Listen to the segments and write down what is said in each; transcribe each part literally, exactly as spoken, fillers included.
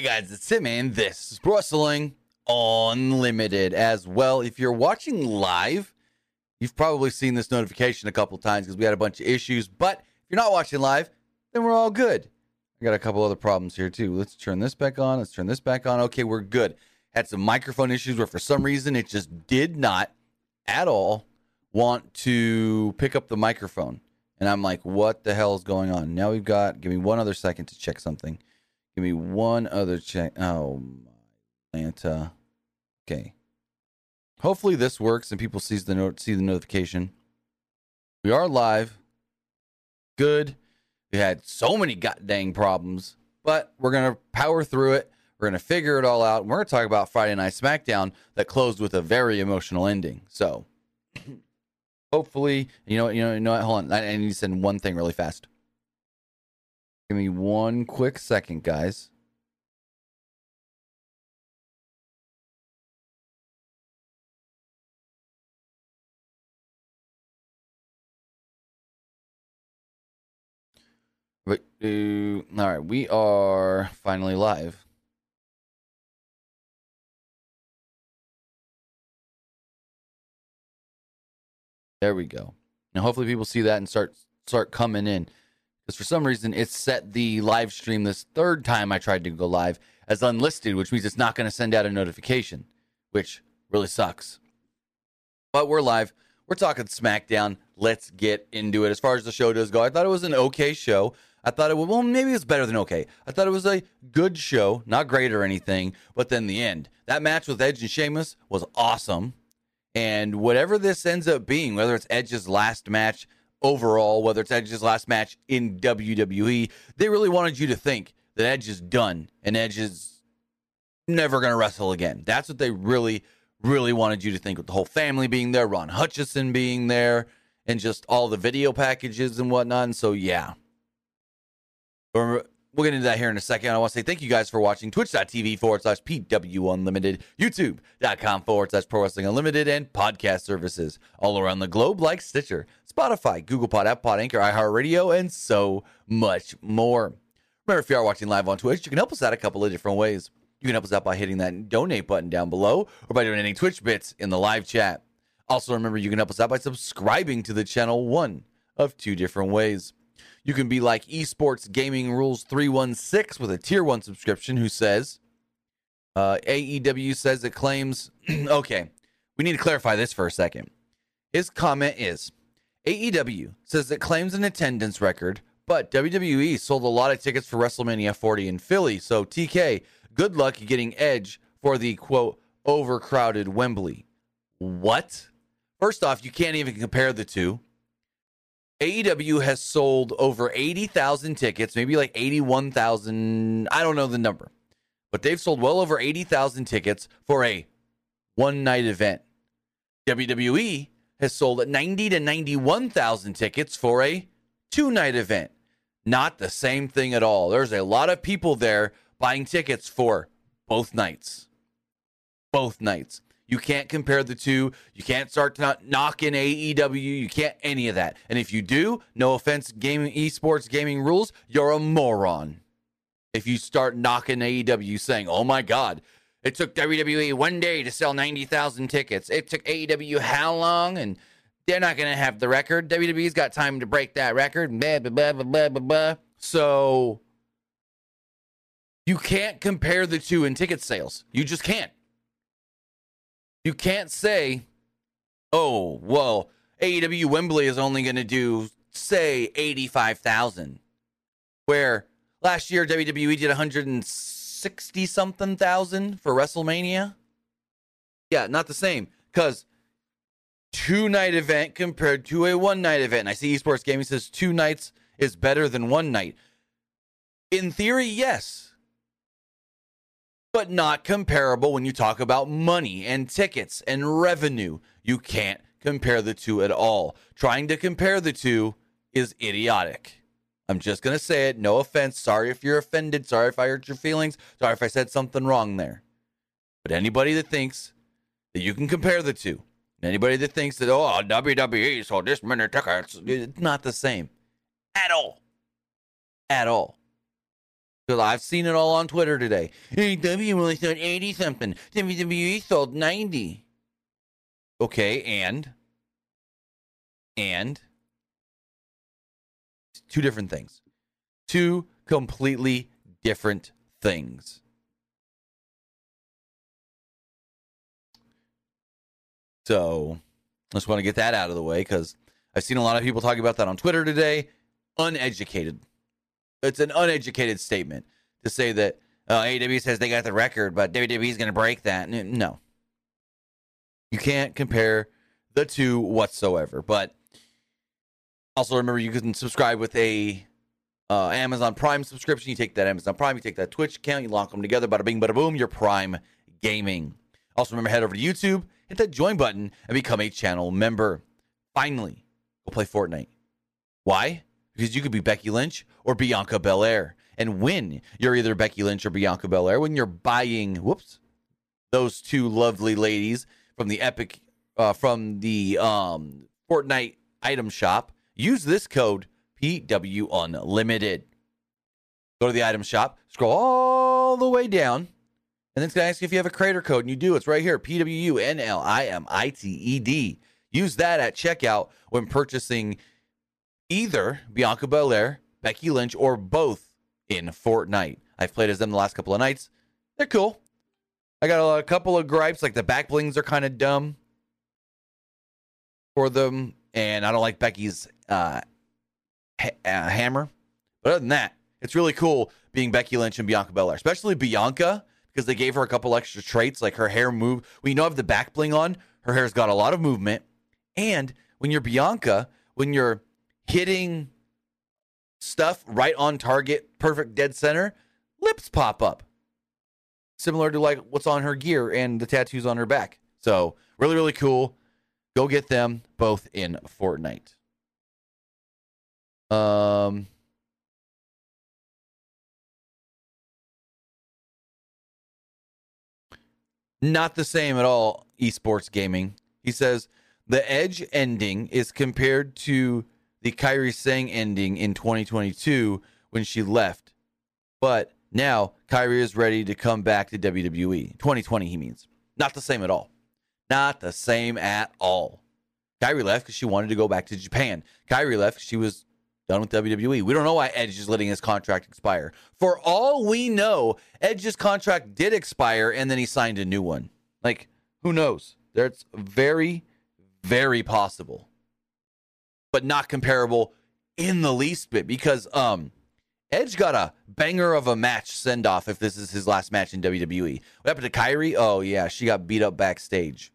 Hey guys, it's Tim, and this is Wrestling Unlimited as well. If you're watching live, you've probably seen this notification a couple times because we had a bunch of issues. But if you're not watching live, then we're all good. I got a couple other problems here too. Let's turn this back on. Let's turn this back on. Okay, we're good. Had some microphone issues where for some reason it just did not at all want to pick up the microphone. And I'm like, what the hell is going on? Now we've got, give me one other second to check something. Give me one other check. Oh, my Atlanta. Okay. Hopefully this works and people sees the note, see the notification. We are live. Good. We had so many goddamn problems, but we're going to power through it. We're going to figure it all out. We're going to talk about Friday Night SmackDown that closed with a very emotional ending. So hopefully, you know, you know, you know what? Hold on. I, I need to send one thing really fast. Give me one quick second, guys. But, uh, all right, we are finally live. There we go. Now, hopefully people see that and start start coming in. Because for some reason, it set the live stream this third time I tried to go live as unlisted, which means it's not going to send out a notification, which really sucks. But we're live. We're talking SmackDown. Let's get into it. As far as the show does go, I thought it was an okay show. I thought it was, well, maybe it's better than okay. I thought it was a good show, not great or anything, but then the end. That match with Edge and Sheamus was awesome. And whatever this ends up being, whether it's Edge's last match overall, whether it's Edge's last match in W W E, they really wanted you to think that Edge is done and Edge is never going to wrestle again. That's what they really, really wanted you to think, with the whole family being there, Ron Hutchison being there, and just all the video packages and whatnot. And so, yeah. We're, we'll get into that here in a second. I want to say thank you guys for watching. Twitch.tv forward slash PW Unlimited. YouTube.com forward slash Pro Wrestling Unlimited. And podcast services all around the globe like Stitcher, Spotify, Google Pod, App Pod, Anchor, iHeartRadio, and so much more. Remember, if you are watching live on Twitch, you can help us out a couple of different ways. You can help us out by hitting that donate button down below or by donating Twitch bits in the live chat. Also, remember, you can help us out by subscribing to the channel one of two different ways. You can be like Esports Gaming Rules three one six with a tier one subscription, who says, uh, A E W says it claims, okay, we need to clarify this for a second. His comment is, A E W says it claims an attendance record, but W W E sold a lot of tickets for WrestleMania forty in Philly. So T K, good luck getting Edge for the quote overcrowded Wembley. What? First off, you can't even compare the two. A E W has sold over eighty thousand tickets, maybe like eighty-one thousand. I don't know the number, but they've sold well over eighty thousand tickets for a one-night event. W W E has sold ninety to ninety-one thousand tickets for a two-night event. Not the same thing at all. There's a lot of people there buying tickets for both nights. Both nights. You can't compare the two. You can't start to not knock in A E W. You can't any of that. And if you do, no offense, gaming, Esports Gaming Rules, you're a moron. If you start knocking A E W saying, oh my God, it took W W E one day to sell ninety thousand tickets. It took A E W how long? And they're not going to have the record. W W E's got time to break that record. Blah, blah, blah, blah, blah, blah. So you can't compare the two in ticket sales. You just can't. You can't say, oh, well, A E W Wembley is only going to do, say, eighty-five thousand. Where last year, W W E did one hundred sixty-something thousand for WrestleMania. Yeah, not the same. Because two-night event compared to a one-night event. And I see Esports Gaming says two nights is better than one night. In theory, yes. But not comparable when you talk about money and tickets and revenue. You can't compare the two at all. Trying to compare the two is idiotic. I'm just going to say it. No offense. Sorry if you're offended. Sorry if I hurt your feelings. Sorry if I said something wrong there. But anybody that thinks that you can compare the two, anybody that thinks that, oh, W W E sold this many tickets, it's not the same at all. At all. Because I've seen it all on Twitter today. A E W only sold eighty something. W W E sold ninety. Okay, and? And? Two different things. Two completely different things. So, I just want to get that out of the way, because I've seen a lot of people talking about that on Twitter today. Uneducated. It's an uneducated statement to say that uh, A E W says they got the record, but W W E is going to break that. No. You can't compare the two whatsoever. But also remember, you can subscribe with a uh, Amazon Prime subscription. You take that Amazon Prime, you take that Twitch account, you lock them together, bada bing, bada boom, you're Prime Gaming. Also remember, head over to YouTube, hit that join button, and become a channel member. Finally, go play Fortnite. Why? Because you could be Becky Lynch or Bianca Belair. And when you're either Becky Lynch or Bianca Belair, when you're buying, whoops, those two lovely ladies from the Epic, uh, from the um, Fortnite item shop, use this code P W Unlimited. Go to the item shop, scroll all the way down, and it's going to ask you if you have a creator code, and you do. It's right here, P W U N L I M I T E D. Use that at checkout when purchasing either Bianca Belair, Becky Lynch, or both in Fortnite. I've played as them the last couple of nights. They're cool. I got a couple of gripes, like the back blings are kind of dumb for them, and I don't like Becky's uh, ha- uh, hammer. But other than that, it's really cool being Becky Lynch and Bianca Belair, especially Bianca, because they gave her a couple extra traits, like her hair move. When you don't have the back bling on, her hair's got a lot of movement. And when you're Bianca, when you're hitting stuff right on target, perfect dead center, lips pop up. Similar to like what's on her gear and the tattoos on her back. So really, really cool. Go get them both in Fortnite. Um, not the same at all, esports gaming. He says the Edge ending is compared to the Kairi Sane ending in twenty twenty-two when she left. But now Kairi is ready to come back to W W E. twenty twenty, he means. Not the same at all. Not the same at all. Kairi left because she wanted to go back to Japan. Kairi left because she was done with W W E. We don't know why Edge is letting his contract expire. For all we know, Edge's contract did expire and then he signed a new one. Like, who knows? That's very, very possible. But not comparable in the least bit, because um, Edge got a banger of a match send-off if this is his last match in W W E. What happened to Kairi? Oh, yeah, she got beat up backstage.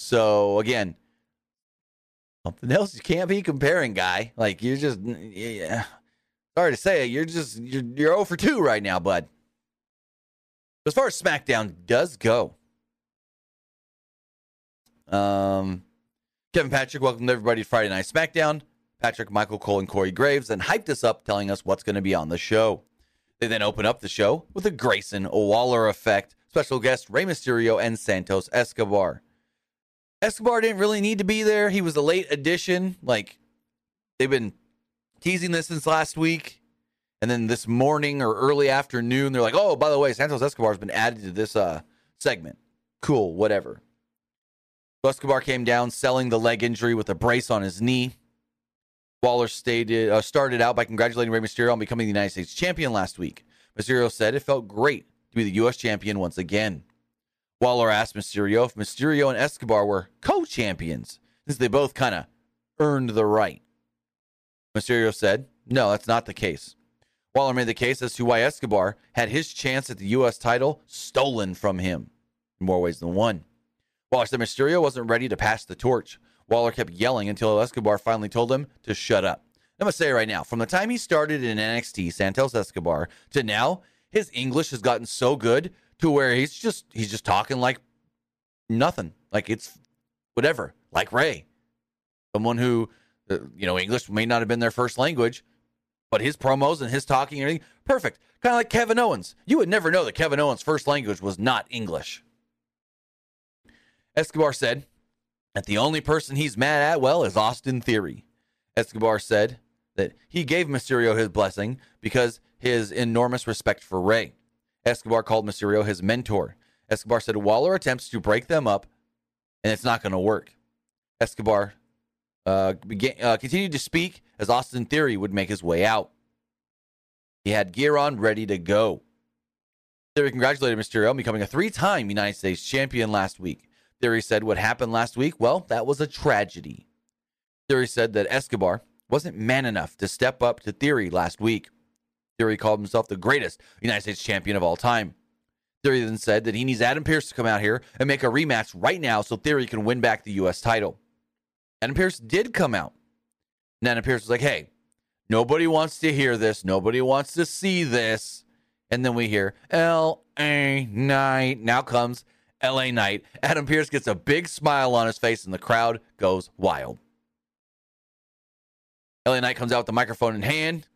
So, again, something else you can't be comparing, guy. Like, you're just, yeah. Sorry to say it, you're just, you're, you're oh for two right now, bud. As far as SmackDown does go, um... Kevin Patrick, welcome to everybody to Friday Night SmackDown. Patrick, Michael Cole, and Corey Graves then hyped us up, telling us what's going to be on the show. They then open up the show with a Grayson Waller effect, special guest Rey Mysterio and Santos Escobar. Escobar didn't really need to be there. He was a late addition. Like, they've been teasing this since last week. And then this morning or early afternoon, they're like, oh, by the way, Santos Escobar has been added to this uh, segment. Cool, whatever. Escobar came down selling the leg injury with a brace on his knee. Waller stated, uh, started out by congratulating Rey Mysterio on becoming the United States champion last week. Mysterio said it felt great to be the U S champion once again. Waller asked Mysterio if Mysterio and Escobar were co-champions, since they both kind of earned the right. Mysterio said, no, that's not the case. Waller made the case as to why Escobar had his chance at the U S title stolen from him in more ways than one. Waller said Mysterio wasn't ready to pass the torch. Waller kept yelling until Escobar finally told him to shut up. I'm going to say it right now. From the time he started in N X T, Santos Escobar, to now, his English has gotten so good to where he's just he's just talking like nothing. Like it's whatever. Like Rey. Someone who, you know, English may not have been their first language, but his promos and his talking and everything, perfect. Kind of like Kevin Owens. You would never know that Kevin Owens' first language was not English. Escobar said that the only person he's mad at, well, is Austin Theory. Escobar said that he gave Mysterio his blessing because his enormous respect for Rey. Escobar called Mysterio his mentor. Escobar said Waller attempts to break them up, and it's not going to work. Escobar uh, began, uh, continued to speak as Austin Theory would make his way out. He had gear on, ready to go. Theory congratulated Mysterio on becoming a three-time United States champion last week. Theory said what happened last week, well, that was a tragedy. Theory said that Escobar wasn't man enough to step up to Theory last week. Theory called himself the greatest United States champion of all time. Theory then said that he needs Adam Pearce to come out here and make a rematch right now so Theory can win back the U S title. Adam Pearce did come out. And Adam Pearce was like, hey, nobody wants to hear this. Nobody wants to see this. And then we hear L A. Knight. Now comes L A. Knight. Adam Pearce gets a big smile on his face and the crowd goes wild. L A. Knight comes out with the microphone in hand.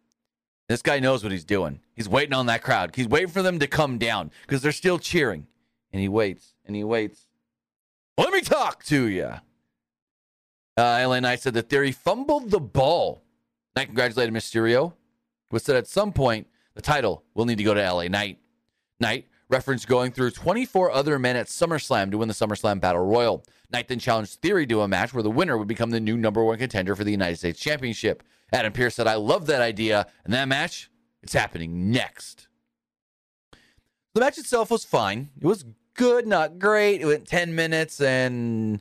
This guy knows what he's doing. He's waiting on that crowd. He's waiting for them to come down because they're still cheering. And he waits, and he waits. Let me talk to you. Uh, L A. Knight said that Theory fumbled the ball. Knight congratulated Mysterio, but said at some point, the title will need to go to L A. Knight. Knight referenced going through twenty-four other men at SummerSlam to win the SummerSlam Battle Royal. Knight then challenged Theory to a match where the winner would become the new number one contender for the United States Championship. Adam Pearce said, I love that idea, and that match, it's happening next. The match itself was fine. It was good, not great. It went ten minutes, and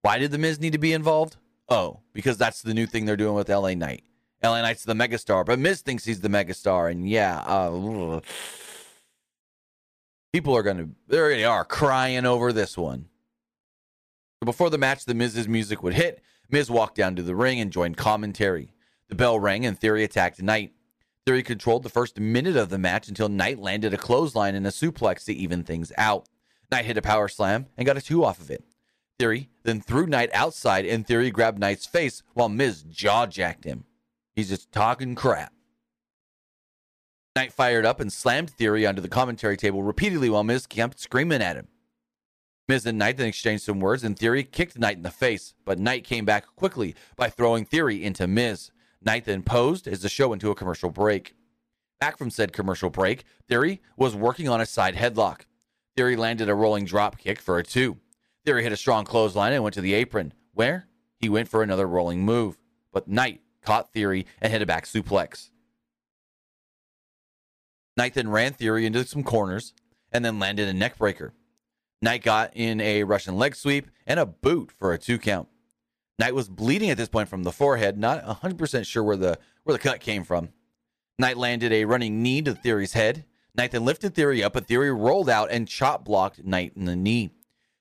why did The Miz need to be involved? Oh, because that's the new thing they're doing with L A. Knight. L A. Knight's the megastar, but Miz thinks he's the megastar, and yeah, uh, people are going to, they already are crying over this one. Before the match, The Miz's music would hit. Miz walked down to the ring and joined commentary. The bell rang and Theory attacked Knight. Theory controlled the first minute of the match until Knight landed a clothesline and a suplex to even things out. Knight hit a power slam and got a two off of it. Theory then threw Knight outside and Theory grabbed Knight's face while Miz jaw-jacked him. He's just talking crap. Knight fired up and slammed Theory onto the commentary table repeatedly while Miz kept screaming at him. Miz and Knight then exchanged some words and Theory kicked Knight in the face, but Knight came back quickly by throwing Theory into Miz. Knight then posed as the show went to a commercial break. Back from said commercial break, Theory was working on a side headlock. Theory landed a rolling drop kick for a two. Theory hit a strong clothesline and went to the apron, where he went for another rolling move. But Knight caught Theory and hit a back suplex. Knight then ran Theory into some corners and then landed a neck breaker. Knight got in a Russian leg sweep and a boot for a two count. Knight was bleeding at this point from the forehead, not one hundred percent sure where the where the cut came from. Knight landed a running knee to Theory's head. Knight then lifted Theory up, but Theory rolled out and chop blocked Knight in the knee.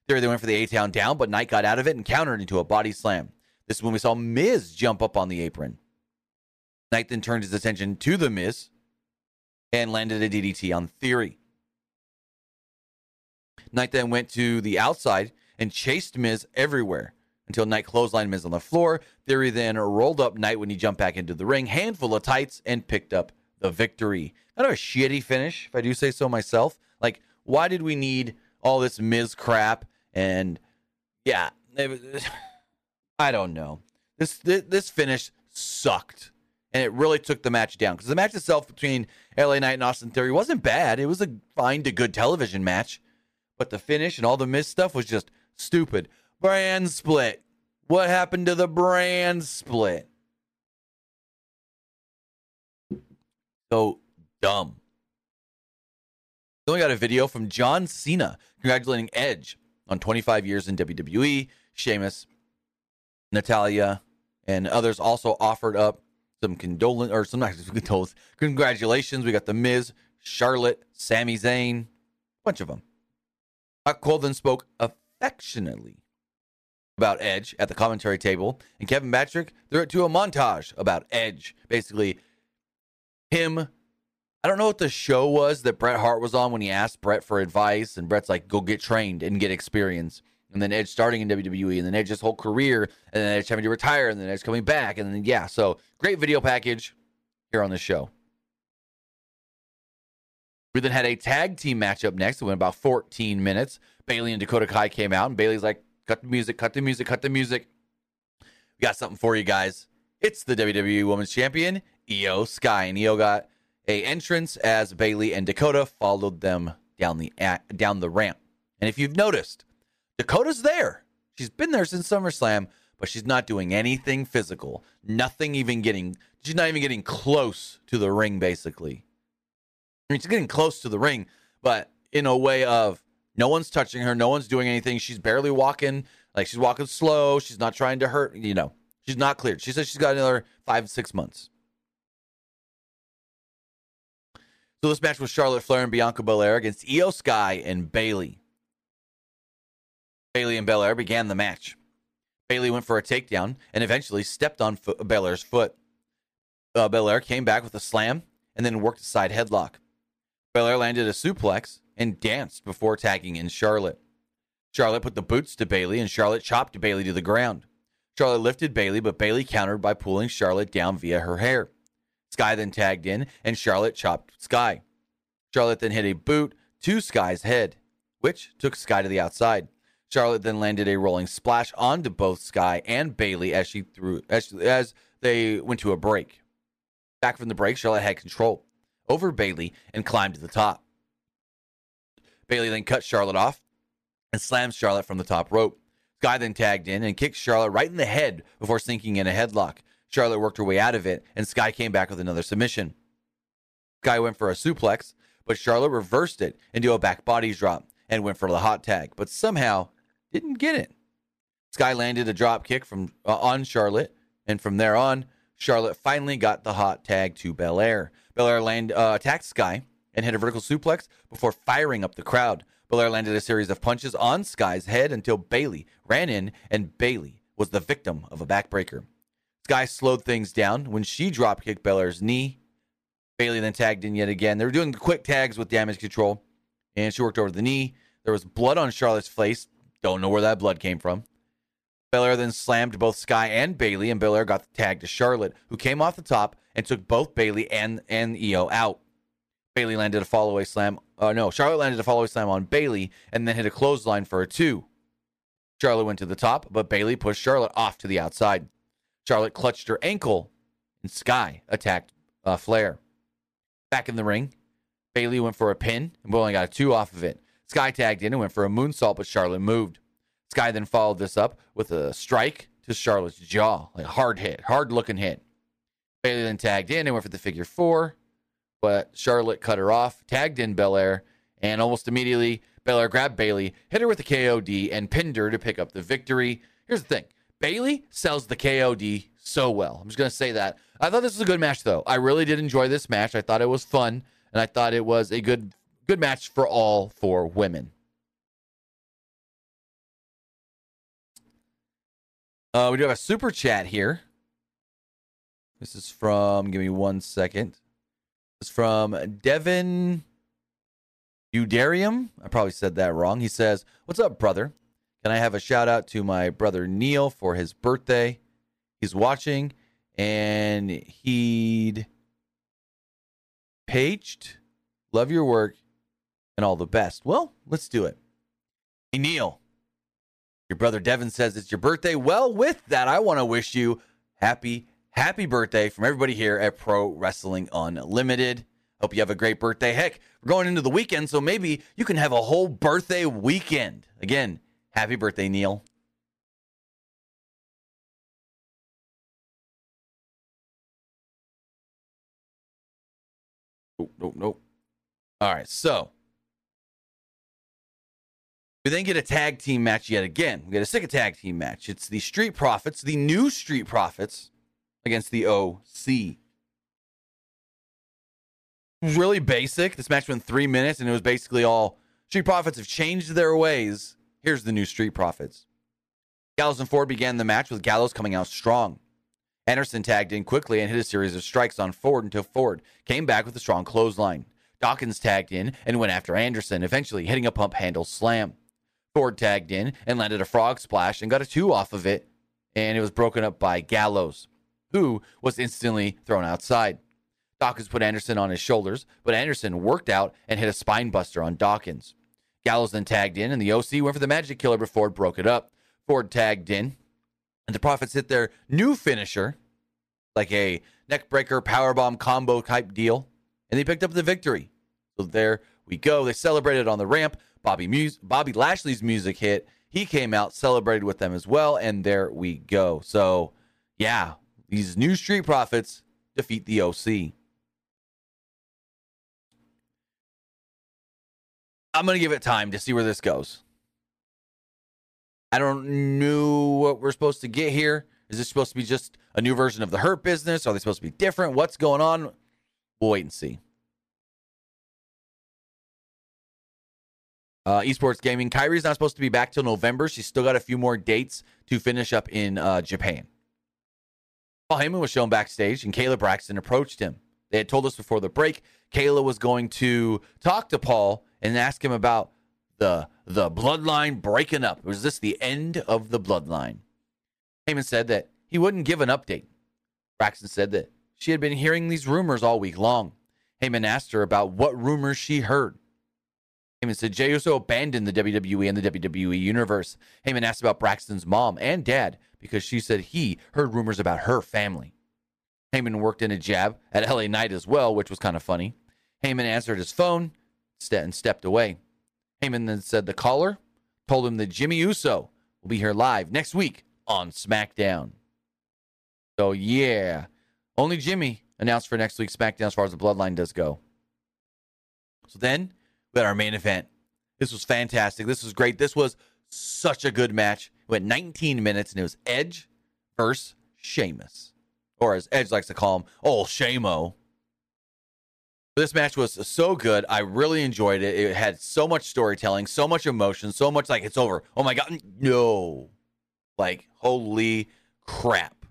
Theory then went for the A-Town down, but Knight got out of it and countered into a body slam. This is when we saw Miz jump up on the apron. Knight then turned his attention to the Miz and landed a D D T on Theory. Knight then went to the outside and chased Miz everywhere until Knight clotheslined Miz on the floor. Theory then rolled up Knight when he jumped back into the ring, handful of tights, and picked up the victory. Kind of a shitty finish, if I do say so myself. Like, why did we need all this Miz crap? And, yeah, it was, I don't know. This, this this finish sucked, and it really took the match down. Because the match itself between L A Knight and Austin Theory wasn't bad. It was a fine to good television match. But the finish and all the Miz stuff was just stupid. Brand split. What happened to the brand split? So dumb. Then we got a video from John Cena congratulating Edge on twenty-five years in W W E. Sheamus, Natalia, and others also offered up some condolence or some condolence. Congratulations. We got the Miz, Charlotte, Sami Zayn, bunch of them. Hot Cole then spoke affectionately about Edge at the commentary table, and Kevin Patrick threw it to a montage about Edge. Basically, him, I don't know what the show was that Bret Hart was on when he asked Bret for advice, and Bret's like, go get trained and get experience. And then Edge starting in W W E, and then Edge's whole career, and then Edge having to retire, and then Edge coming back, and then, yeah, so great video package here on the show. We then had a tag team matchup next. It went about fourteen minutes. Bayley and Dakota Kai came out, and Bayley's like, cut the music, cut the music, cut the music. We got something for you guys. It's the W W E Women's Champion, Io Sky. And Io got a entrance as Bayley and Dakota followed them down the down the ramp. And if you've noticed, Dakota's there. She's been there since SummerSlam, but she's not doing anything physical. Nothing even getting, she's not even getting close to the ring, basically. I mean, she's getting close to the ring, but in a way of no one's touching her, no one's doing anything. She's barely walking, like she's walking slow. She's not trying to hurt, you know, she's not cleared. She says she's got another five, six months. So this match was Charlotte Flair and Bianca Belair against Io Sky and Bayley. Bayley and Belair began the match. Bayley went for a takedown and eventually stepped on fo- Belair's foot. Uh, Belair came back with a slam and then worked a side headlock. Belair landed a suplex and danced before tagging in Charlotte. Charlotte put the boots to Bayley and Charlotte chopped Bayley to the ground. Charlotte lifted Bayley, but Bayley countered by pulling Charlotte down via her hair. Sky then tagged in, and Charlotte chopped Sky. Charlotte then hit a boot to Sky's head, which took Sky to the outside. Charlotte then landed a rolling splash onto both Sky and Bayley as she threw as, as they went to a break. Back from the break, Charlotte had control over Bayley and climbed to the top. Bayley then cut Charlotte off and slammed Charlotte from the top rope. Sky then tagged in and kicked Charlotte right in the head before sinking in a headlock. Charlotte worked her way out of it, and Sky came back with another submission. Sky went for a suplex, but Charlotte reversed it into a back body drop and went for the hot tag, but somehow didn't get it. Sky landed a drop kick from uh, on Charlotte, and from there on, Charlotte finally got the hot tag to Belair. Belair land, uh, attacked Sky and hit a vertical suplex before firing up the crowd. Belair landed a series of punches on Sky's head until Bayley ran in, and Bayley was the victim of a backbreaker. Sky slowed things down when she dropkicked Belair's knee. Bayley then tagged in yet again. They were doing the quick tags with damage control, and she worked over the knee. There was blood on Charlotte's face. Don't know where that blood came from. Belair then slammed both Sky and Bayley, and Belair got the tag to Charlotte, who came off the top and took both Bayley and, and Io out. Bayley landed a follow-away slam. Uh, no, Charlotte landed a follow-away slam on Bayley and then hit a clothesline for a two. Charlotte went to the top, but Bayley pushed Charlotte off to the outside. Charlotte clutched her ankle, and Sky attacked uh, Flair. Back in the ring, Bayley went for a pin, and only got a two off of it. Sky tagged in and went for a moonsault, but Charlotte moved. Sky then followed this up with a strike to Charlotte's jaw, like a hard hit, hard-looking hit. Bayley then tagged in and went for the figure four, but Charlotte cut her off, tagged in Belair, and almost immediately, Belair grabbed Bayley, hit her with a K O D, and pinned her to pick up the victory. Here's the thing. Bayley sells the K O D so well. I'm just going to say that. I thought this was a good match, though. I really did enjoy this match. I thought it was fun, and I thought it was a good good match for all four women. Uh, we do have a super chat here. This is from, give me one second. This is from Devin Udarium. I probably said that wrong. He says, "What's up, brother? Can I have a shout-out to my brother Neil for his birthday? He's watching, and he'd paged. Love your work, and all the best." Well, let's do it. Hey, Neil, your brother Devin says it's your birthday. Well, with that, I want to wish you happy, happy birthday from everybody here at Pro Wrestling Unlimited. Hope you have a great birthday. Heck, we're going into the weekend, so maybe you can have a whole birthday weekend. Again, happy birthday, Neil. Nope, nope, nope. All right, so. We then get a tag team match yet again. We get a sick tag team match. It's the Street Profits, the new Street Profits, against the O C. Really basic. This match went three minutes, and it was basically all Street Profits have changed their ways. Here's the new Street Profits. Gallows and Ford began the match with Gallows coming out strong. Anderson tagged in quickly and hit a series of strikes on Ford until Ford came back with a strong clothesline. Dawkins tagged in and went after Anderson, eventually hitting a pump handle slam. Ford tagged in and landed a frog splash and got a two off of it, and it was broken up by Gallows, who was instantly thrown outside. Dawkins put Anderson on his shoulders, but Anderson worked out and hit a spine buster on Dawkins. Gallows then tagged in, and the O C went for the Magic Killer, but Ford broke it up. Ford tagged in, and the Profits hit their new finisher, like a neckbreaker powerbomb combo type deal, and they picked up the victory. So there we go. They celebrated on the ramp. Bobby Mus- Bobby Lashley's music hit. He came out, celebrated with them as well, and there we go. So, yeah, these new Street Profits defeat the O C. I'm going to give it time to see where this goes. I don't know what we're supposed to get here. Is this supposed to be just a new version of the Hurt Business? Are they supposed to be different? What's going on? We'll wait and see. Uh, esports gaming. Kairi's not supposed to be back till November. She's still got a few more dates to finish up in uh, Japan. Paul Heyman was shown backstage, and Kayla Braxton approached him. They had told us before the break, Kayla was going to talk to Paul and ask him about the the bloodline breaking up. Was this the end of the bloodline? Heyman said that he wouldn't give an update. Braxton said that she had been hearing these rumors all week long. Heyman asked her about what rumors she heard. Heyman said Jey Uso abandoned the W W E and the W W E universe. Heyman asked about Braxton's mom and dad because she said he heard rumors about her family. Heyman worked in a jab at L A. Knight as well, which was kind of funny. Heyman answered his phone and stepped away. Heyman then said the caller told him that Jimmy Uso will be here live next week on SmackDown. So, yeah. Only Jimmy announced for next week's SmackDown as far as the bloodline does go. So then we had our main event. This was fantastic. This was great. This was such a good match. It went nineteen minutes, and it was Edge versus Sheamus. Or as Edge likes to call him, oh, Shamo. This match was so good. I really enjoyed it. It had so much storytelling, so much emotion, so much like it's over. Oh, my God. No. Like, holy crap.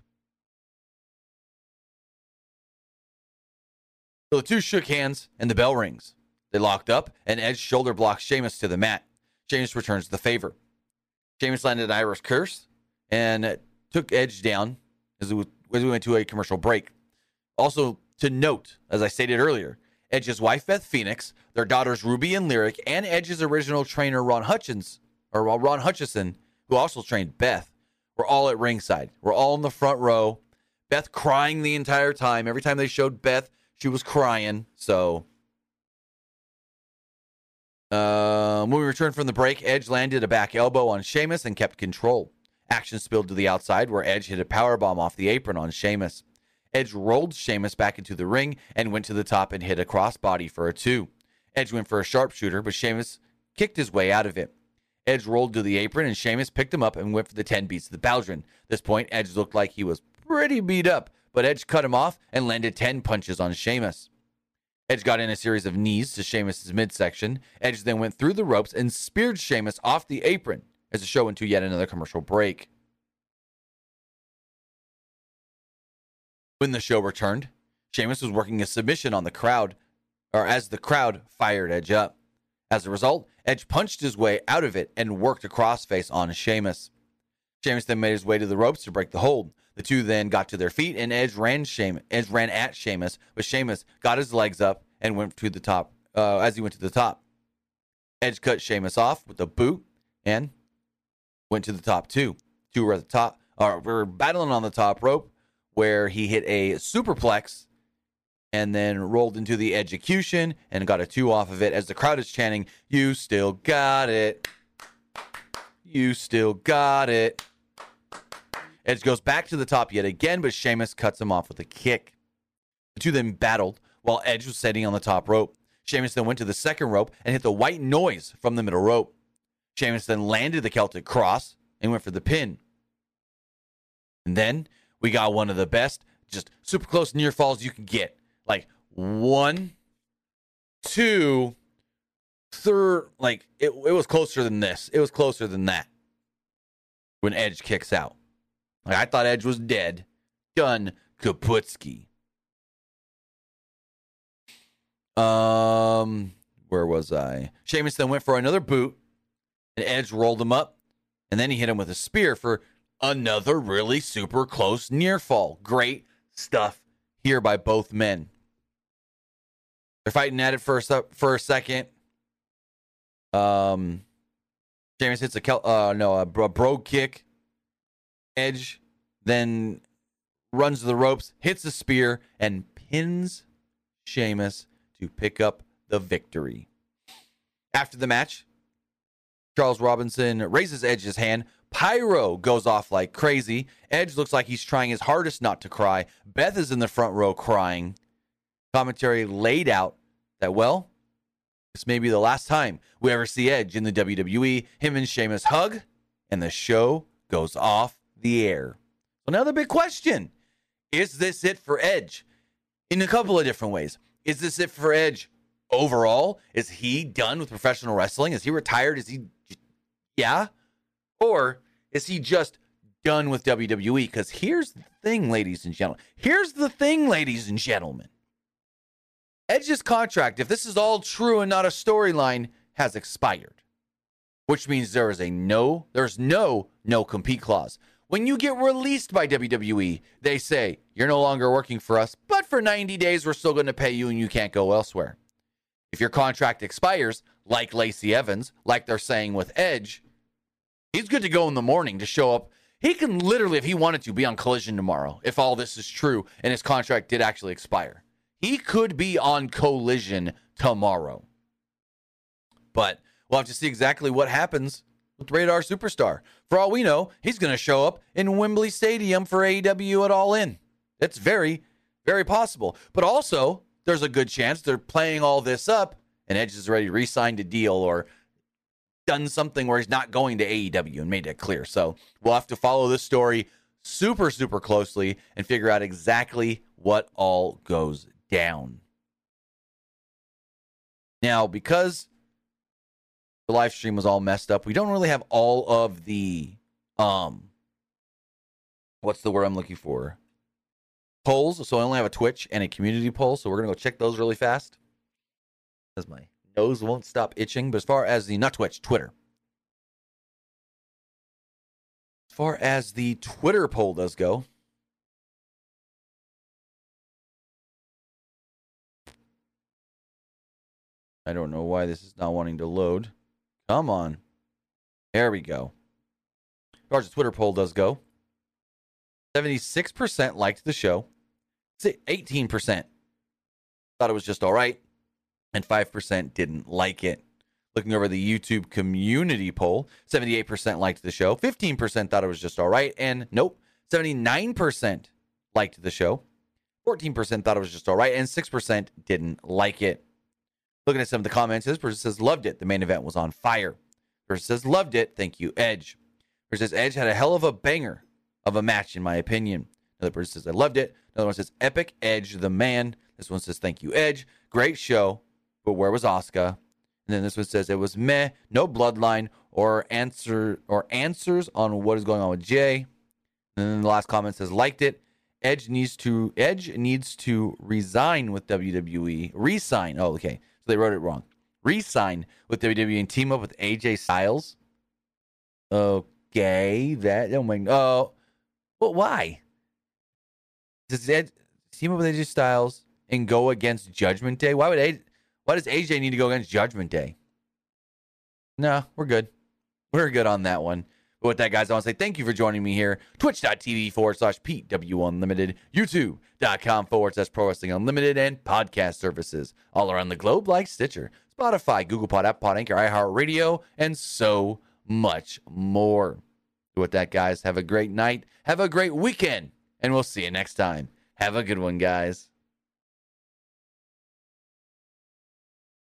So the two shook hands, and the bell rings. They locked up, and Edge shoulder blocks Sheamus to the mat. Sheamus returns the favor. Sheamus landed an Irish curse and took Edge down as we went to a commercial break. Also, to note, as I stated earlier, Edge's wife, Beth Phoenix, their daughters, Ruby and Lyric, and Edge's original trainer, Ron Hutchins, or Ron Hutchison, who also trained Beth, were all at ringside. We're all in the front row. Beth crying the entire time. Every time they showed Beth, she was crying, so... Uh, when we returned from the break, Edge landed a back elbow on Sheamus and kept control. Action spilled to the outside where Edge hit a powerbomb off the apron on Sheamus. Edge rolled Sheamus back into the ring and went to the top and hit a crossbody for a two. Edge went for a sharpshooter, but Sheamus kicked his way out of it. Edge rolled to the apron and Sheamus picked him up and went for the ten beats of the Baldwin. At this point, Edge looked like he was pretty beat up, but Edge cut him off and landed ten punches on Sheamus. Edge got in a series of knees to Sheamus' midsection. Edge then went through the ropes and speared Sheamus off the apron as the show went to yet another commercial break. When the show returned, Sheamus was working a submission on the crowd, or as the crowd fired Edge up. As a result, Edge punched his way out of it and worked a crossface on Sheamus. Sheamus then made his way to the ropes to break the hold. The two then got to their feet, and Edge ran Sheamus, Edge ran at Sheamus, but Sheamus got his legs up and went to the top. Uh, as he went to the top, Edge cut Sheamus off with a boot and went to the top too. Two were at the top, or were battling on the top rope, where he hit a superplex and then rolled into the execution and got a two off of it. As the crowd is chanting, "You still got it! You still got it!" Edge goes back to the top yet again, but Sheamus cuts him off with a kick. The two then battled while Edge was sitting on the top rope. Sheamus then went to the second rope and hit the white noise from the middle rope. Sheamus then landed the Celtic Cross and went for the pin. And then we got one of the best, just super close near falls you can get. Like one, two, third. Like it, it was closer than this. It was closer than that when Edge kicks out. Like, I thought Edge was dead. Done Kaputski. Um, where was I? Sheamus then went for another boot, and Edge rolled him up, and then he hit him with a spear for another really super close near fall. Great stuff here by both men. They're fighting at it for a, for a second. Um, Sheamus hits a, kel- uh, no, a, a brogue kick. Edge then runs the ropes, hits a spear, and pins Sheamus to pick up the victory. After the match, Charles Robinson raises Edge's hand. Pyro goes off like crazy. Edge looks like he's trying his hardest not to cry. Beth is in the front row crying. Commentary laid out that, well, this may be the last time we ever see Edge in the W W E. Him and Sheamus hug, and the show goes off the air. So now the big question, is this it for Edge? In a couple of different ways. Is this it for Edge overall? Is he done with professional wrestling? Is he retired? Is he, yeah? Or is he just done with W W E? Because here's the thing, ladies and gentlemen. Here's the thing, ladies and gentlemen. Edge's contract, if this is all true and not a storyline, has expired, which means there is a no, there's no no-compete clause. When you get released by W W E, they say, you're no longer working for us, but for ninety days, we're still going to pay you and you can't go elsewhere. If your contract expires, like Lacey Evans, like they're saying with Edge, he's good to go in the morning to show up. He can literally, if he wanted to, be on Collision tomorrow, if all this is true and his contract did actually expire. He could be on Collision tomorrow. But we'll have to see exactly what happens with Radar Superstar. For all we know, he's going to show up in Wembley Stadium for A E W at All In. It's very, very possible. But also, there's a good chance they're playing all this up and Edge has already re-signed a deal or done something where he's not going to A E W and made that clear. So we'll have to follow this story super, super closely and figure out exactly what all goes down. Down. Now, because the live stream was all messed up, we don't really have all of the, um, what's the word I'm looking for? Polls. So I only have a Twitch and a community poll. So we're going to go check those really fast, because my nose won't stop itching. But as far as the, not Twitch, Twitter. As far as the Twitter poll does go. I don't know why this is not wanting to load. Come on. There we go. As far as the Twitter poll does go, seventy-six percent liked the show. eighteen percent thought it was just all right. And five percent didn't like it. Looking over the YouTube community poll, seventy-eight percent liked the show. fifteen percent thought it was just all right. And nope, seventy-nine percent liked the show. fourteen percent thought it was just all right. And six percent didn't like it. Looking at some of the comments, this person says, loved it. The main event was on fire. Person says, loved it. Thank you, Edge. Person says, Edge had a hell of a banger of a match, in my opinion. Another person says, I loved it. Another one says, epic Edge, the man. This one says, thank you, Edge. Great show, but where was Asuka? And then this one says, it was meh, no bloodline or answer or answers on what is going on with Jey. And then the last comment says, liked it. Edge needs to, Edge needs to resign with W W E. Resign. Oh, okay. So they wrote it wrong. Resign with W W E and team up with A J Styles. Okay, that oh my oh, but why? Does Ed team up with A J Styles and go against Judgment Day? Why would A J, why does A J need to go against Judgment Day? No, we're good. We're good on that one. But with that, guys, I want to say thank you for joining me here. Twitch.tv forward slash PW Unlimited, YouTube.com forward slash Pro Wrestling Unlimited, and podcast services all around the globe like Stitcher, Spotify, Google Pod, App Pod, Anchor, iHeartRadio, and so much more. With that, guys, have a great night. Have a great weekend, and we'll see you next time. Have a good one, guys.